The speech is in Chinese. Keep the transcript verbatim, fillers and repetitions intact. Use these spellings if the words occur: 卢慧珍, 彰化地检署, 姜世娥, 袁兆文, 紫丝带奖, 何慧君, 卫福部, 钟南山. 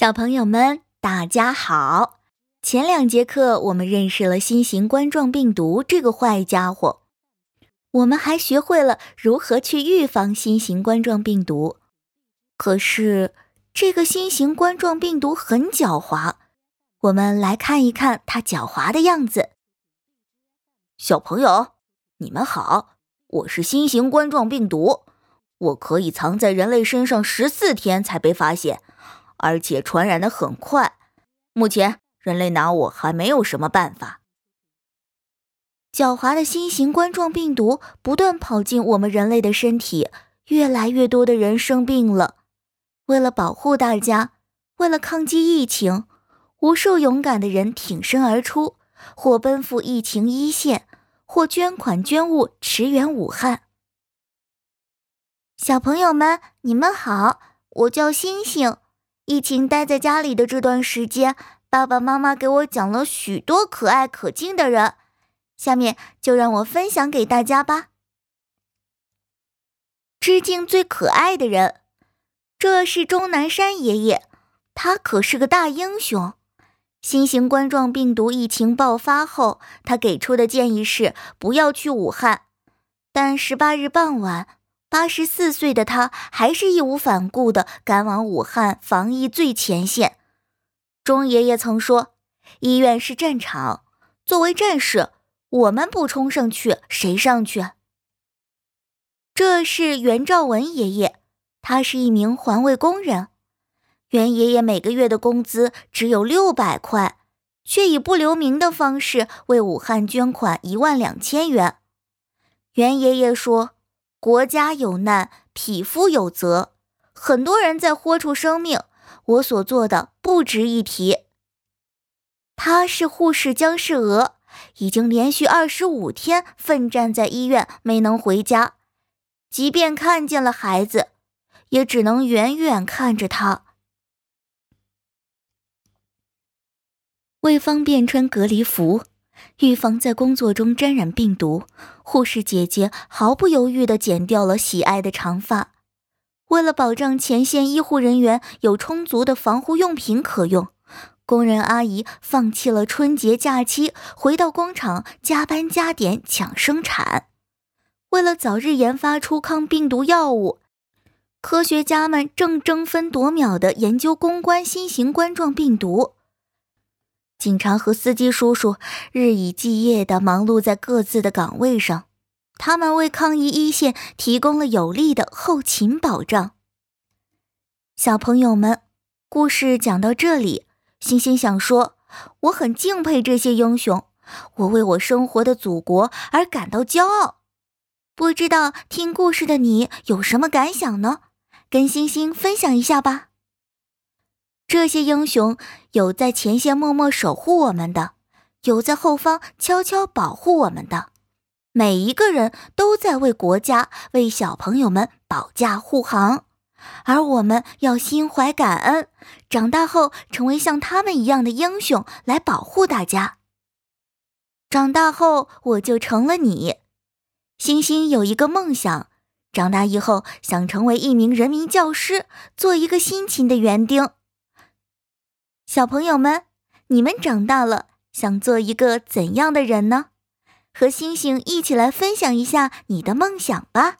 小朋友们，大家好！前两节课我们认识了新型冠状病毒这个坏家伙，我们还学会了如何去预防新型冠状病毒。可是，这个新型冠状病毒很狡猾，我们来看一看它狡猾的样子。小朋友，你们好，我是新型冠状病毒，我可以藏在人类身上十四天才被发现。而且传染得很快，目前人类拿我还没有什么办法。狡猾的新型冠状病毒不断跑进我们人类的身体，越来越多的人生病了。为了保护大家，为了抗击疫情，无数勇敢的人挺身而出，或奔赴疫情一线，或捐款捐物驰援武汉。小朋友们，你们好，我叫星星。疫情待在家里的这段时间，爸爸妈妈给我讲了许多可爱可敬的人，下面就让我分享给大家吧。致敬最可爱的人，这是钟南山爷爷，他可是个大英雄。新型冠状病毒疫情爆发后，他给出的建议是不要去武汉，但十八日傍晚，八十四岁的他还是义无反顾地赶往武汉防疫最前线。钟爷爷曾说，医院是战场，作为战士，我们不冲上去，谁上去？这是袁兆文爷爷，他是一名环卫工人。袁爷爷每个月的工资只有六百块，却以不留名的方式为武汉捐款一万两千元。袁爷爷说，国家有难，匹夫有责。很多人在豁出生命，我所做的不值一提。他是护士姜世娥，已经连续二十五天奋战在医院，没能回家。即便看见了孩子，也只能远远看着他。为方便穿隔离服，预防在工作中沾染病毒，护士姐姐毫不犹豫地剪掉了喜爱的长发。为了保障前线医护人员有充足的防护用品可用，工人阿姨放弃了春节假期，回到工厂加班加点抢生产。为了早日研发出抗病毒药物，科学家们正争分夺秒地研究攻关新型冠状病毒。警察和司机叔叔日以继夜地忙碌在各自的岗位上，他们为抗疫一线提供了有力的后勤保障。小朋友们，故事讲到这里，星星想说，我很敬佩这些英雄，我为我生活的祖国而感到骄傲。不知道听故事的你有什么感想呢？跟星星分享一下吧。这些英雄有在前线默默守护我们的，有在后方悄悄保护我们的，每一个人都在为国家、为小朋友们保驾护航，而我们要心怀感恩，长大后成为像他们一样的英雄来保护大家。长大后我就成了你。星星有一个梦想，长大以后想成为一名人民教师，做一个辛勤的园丁。小朋友们，你们长大了，想做一个怎样的人呢？和星星一起来分享一下你的梦想吧。